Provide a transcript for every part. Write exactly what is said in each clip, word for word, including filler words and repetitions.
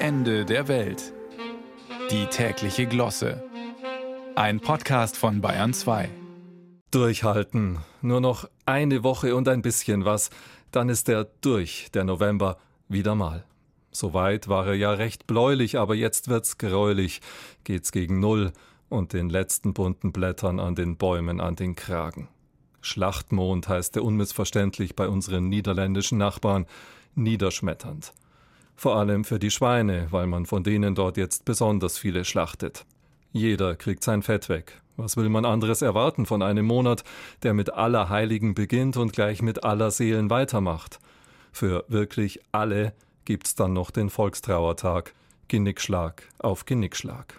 Ende der Welt. Die tägliche Glosse. Ein Podcast von Bayern zwei. Durchhalten. Nur noch eine Woche und ein bisschen was. Dann ist er durch, der November, wieder mal. Soweit war er ja recht bläulich, aber jetzt wird's gräulich. Geht's gegen Null und den letzten bunten Blättern an den Bäumen an den Kragen. Schlachtmond heißt er unmissverständlich bei unseren niederländischen Nachbarn, niederschmetternd. Vor allem für die Schweine, weil man von denen dort jetzt besonders viele schlachtet. Jeder kriegt sein Fett weg. Was will man anderes erwarten von einem Monat, der mit aller Heiligen beginnt und gleich mit aller Seelen weitermacht? Für wirklich alle gibt's dann noch den Volkstrauertag. Genickschlag auf Genickschlag.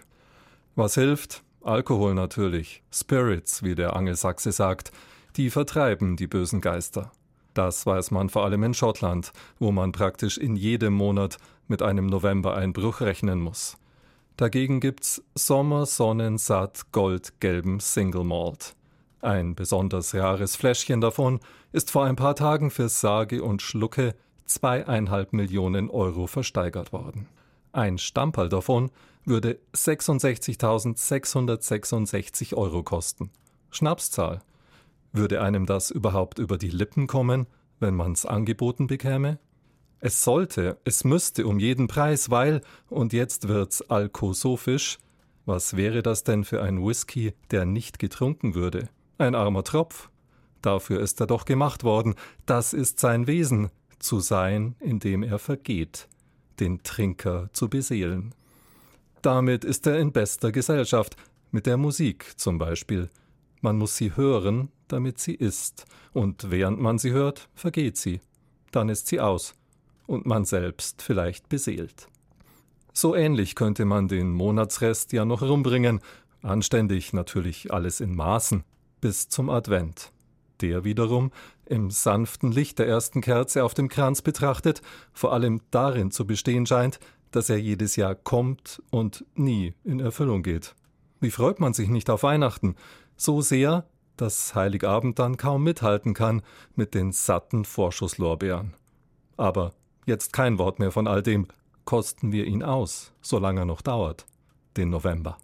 Was hilft? Alkohol natürlich. Spirits, wie der Angelsachse sagt. Die vertreiben die bösen Geister. Das weiß man vor allem in Schottland, wo man praktisch in jedem Monat mit einem November-Einbruch rechnen muss. Dagegen gibt's Sommersonnensatt goldgelben Single Malt. Ein besonders rares Fläschchen davon ist vor ein paar Tagen für sage und schlucke zweieinhalb Millionen Euro versteigert worden. Ein Stamperl davon würde sechsundsechzigtausendsechshundertsechsundsechzig Euro kosten. Schnapszahl. Würde einem das überhaupt über die Lippen kommen, wenn man's angeboten bekäme? Es sollte, es müsste um jeden Preis, weil, und jetzt wird's alkosophisch, was wäre das denn für ein Whisky, der nicht getrunken würde? Ein armer Tropf. Dafür ist er doch gemacht worden. Das ist sein Wesen, zu sein, indem er vergeht, den Trinker zu beseelen. Damit ist er in bester Gesellschaft, mit der Musik zum Beispiel. Man muss sie hören, damit sie ist. Und während man sie hört, vergeht sie. Dann ist sie aus. Und man selbst vielleicht beseelt. So ähnlich könnte man den Monatsrest ja noch rumbringen. Anständig natürlich alles in Maßen. Bis zum Advent. Der wiederum, im sanften Licht der ersten Kerze auf dem Kranz betrachtet, vor allem darin zu bestehen scheint, dass er jedes Jahr kommt und nie in Erfüllung geht. Wie freut man sich nicht auf Weihnachten? So sehr, dass Heiligabend dann kaum mithalten kann mit den satten Vorschusslorbeeren. Aber jetzt kein Wort mehr von all dem. Kosten wir ihn aus, solange er noch dauert, den November.